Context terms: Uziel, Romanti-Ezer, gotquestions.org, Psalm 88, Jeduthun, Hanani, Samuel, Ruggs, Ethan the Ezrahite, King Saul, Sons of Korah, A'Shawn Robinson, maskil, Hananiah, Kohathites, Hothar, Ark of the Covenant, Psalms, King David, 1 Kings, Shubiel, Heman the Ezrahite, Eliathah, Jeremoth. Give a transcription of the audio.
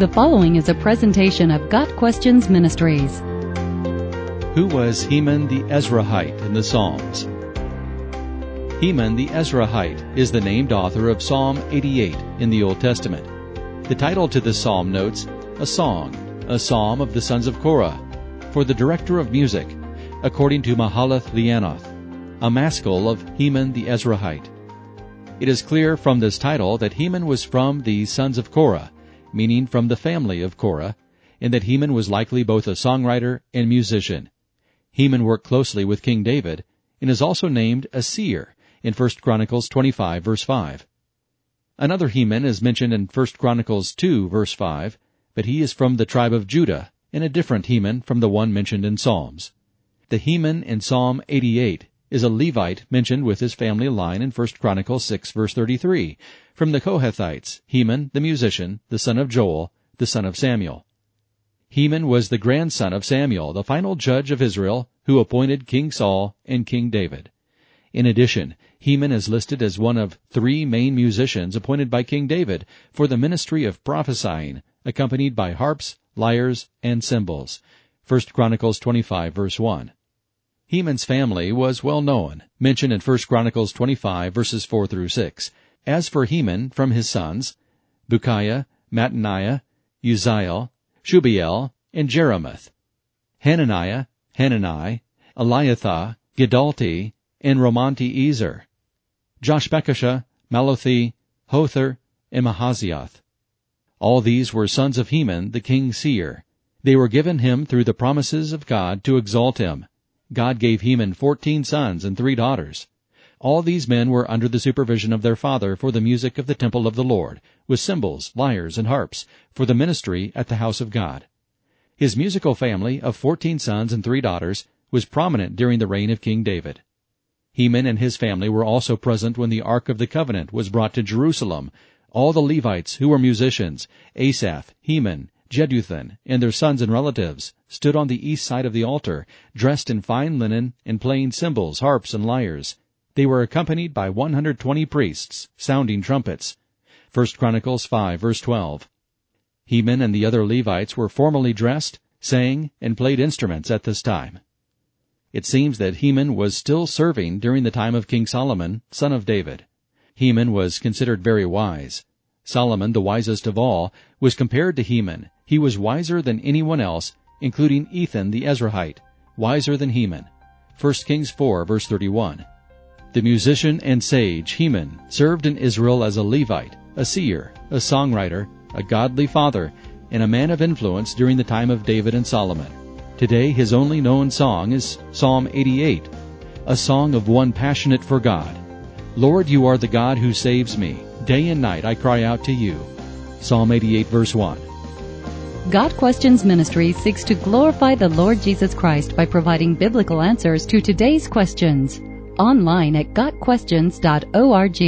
The following is a presentation of Got Questions Ministries. Who was Heman the Ezrahite in the Psalms? Heman the Ezrahite is the named author of Psalm 88 in the Old Testament. The title to this psalm notes, "A Song, a Psalm of the Sons of Korah, for the Director of Music, according to Mahalath Leannoth, a maskil of Heman the Ezrahite." It is clear from this title that Heman was from the Sons of Korah, meaning from the family of Korah, and that Heman was likely both a songwriter and musician. Heman worked closely with King David, and is also named a seer in 1 Chronicles 25, verse 5. Another Heman is mentioned in 1 Chronicles 2, verse 5, but he is from the tribe of Judah, and a different Heman from the one mentioned in Psalms. The Heman in Psalm 88 is a Levite mentioned with his family line in 1 Chronicles 6, verse 33, from the Kohathites, Heman the musician, the son of Joel, the son of Samuel. Heman was the grandson of Samuel, the final judge of Israel, who appointed King Saul and King David. In addition, Heman is listed as one of three main musicians appointed by King David for the ministry of prophesying, accompanied by harps, lyres, and cymbals. 1 Chronicles 25, verse 1. Heman's family was well known, mentioned in 1 Chronicles 25, verses 4 through 6. As for Heman, from his sons, Bukaya, Mataniah, Uziel, Shubiel, and Jeremoth, Hananiah, Hanani, Eliathah, Gedalti, and Romanti-Ezer, Joshbekesha, Malothi, Hothar, and Mahaziath. All these were sons of Heman, the king's seer. They were given him through the promises of God to exalt him. God gave Heman 14 sons and 3 daughters. All these men were under the supervision of their father for the music of the temple of the Lord, with cymbals, lyres, and harps, for the ministry at the house of God. His musical family of 14 sons and 3 daughters was prominent during the reign of King David. Heman and his family were also present when the Ark of the Covenant was brought to Jerusalem. All the Levites who were musicians, Asaph, Heman, Jeduthun, and their sons and relatives, stood on the east side of the altar, dressed in fine linen and playing cymbals, harps, and lyres. They were accompanied by 120 priests, sounding trumpets. 1 Chronicles 5, verse 12. Heman and the other Levites were formally dressed, sang, and played instruments at this time. It seems that Heman was still serving during the time of King Solomon, son of David. Heman was considered very wise. Solomon, the wisest of all, was compared to Heman. He was wiser than anyone else, including Ethan the Ezrahite, wiser than Heman. 1 Kings 4, verse 31. The musician and sage Heman served in Israel as a Levite, a seer, a songwriter, a godly father, and a man of influence during the time of David and Solomon. Today, his only known song is Psalm 88, a song of one passionate for God. Lord, you are the God who saves me. Day and night I cry out to you. Psalm 88, verse 1. God Questions Ministry seeks to glorify the Lord Jesus Christ by providing biblical answers to today's questions. Online at gotquestions.org.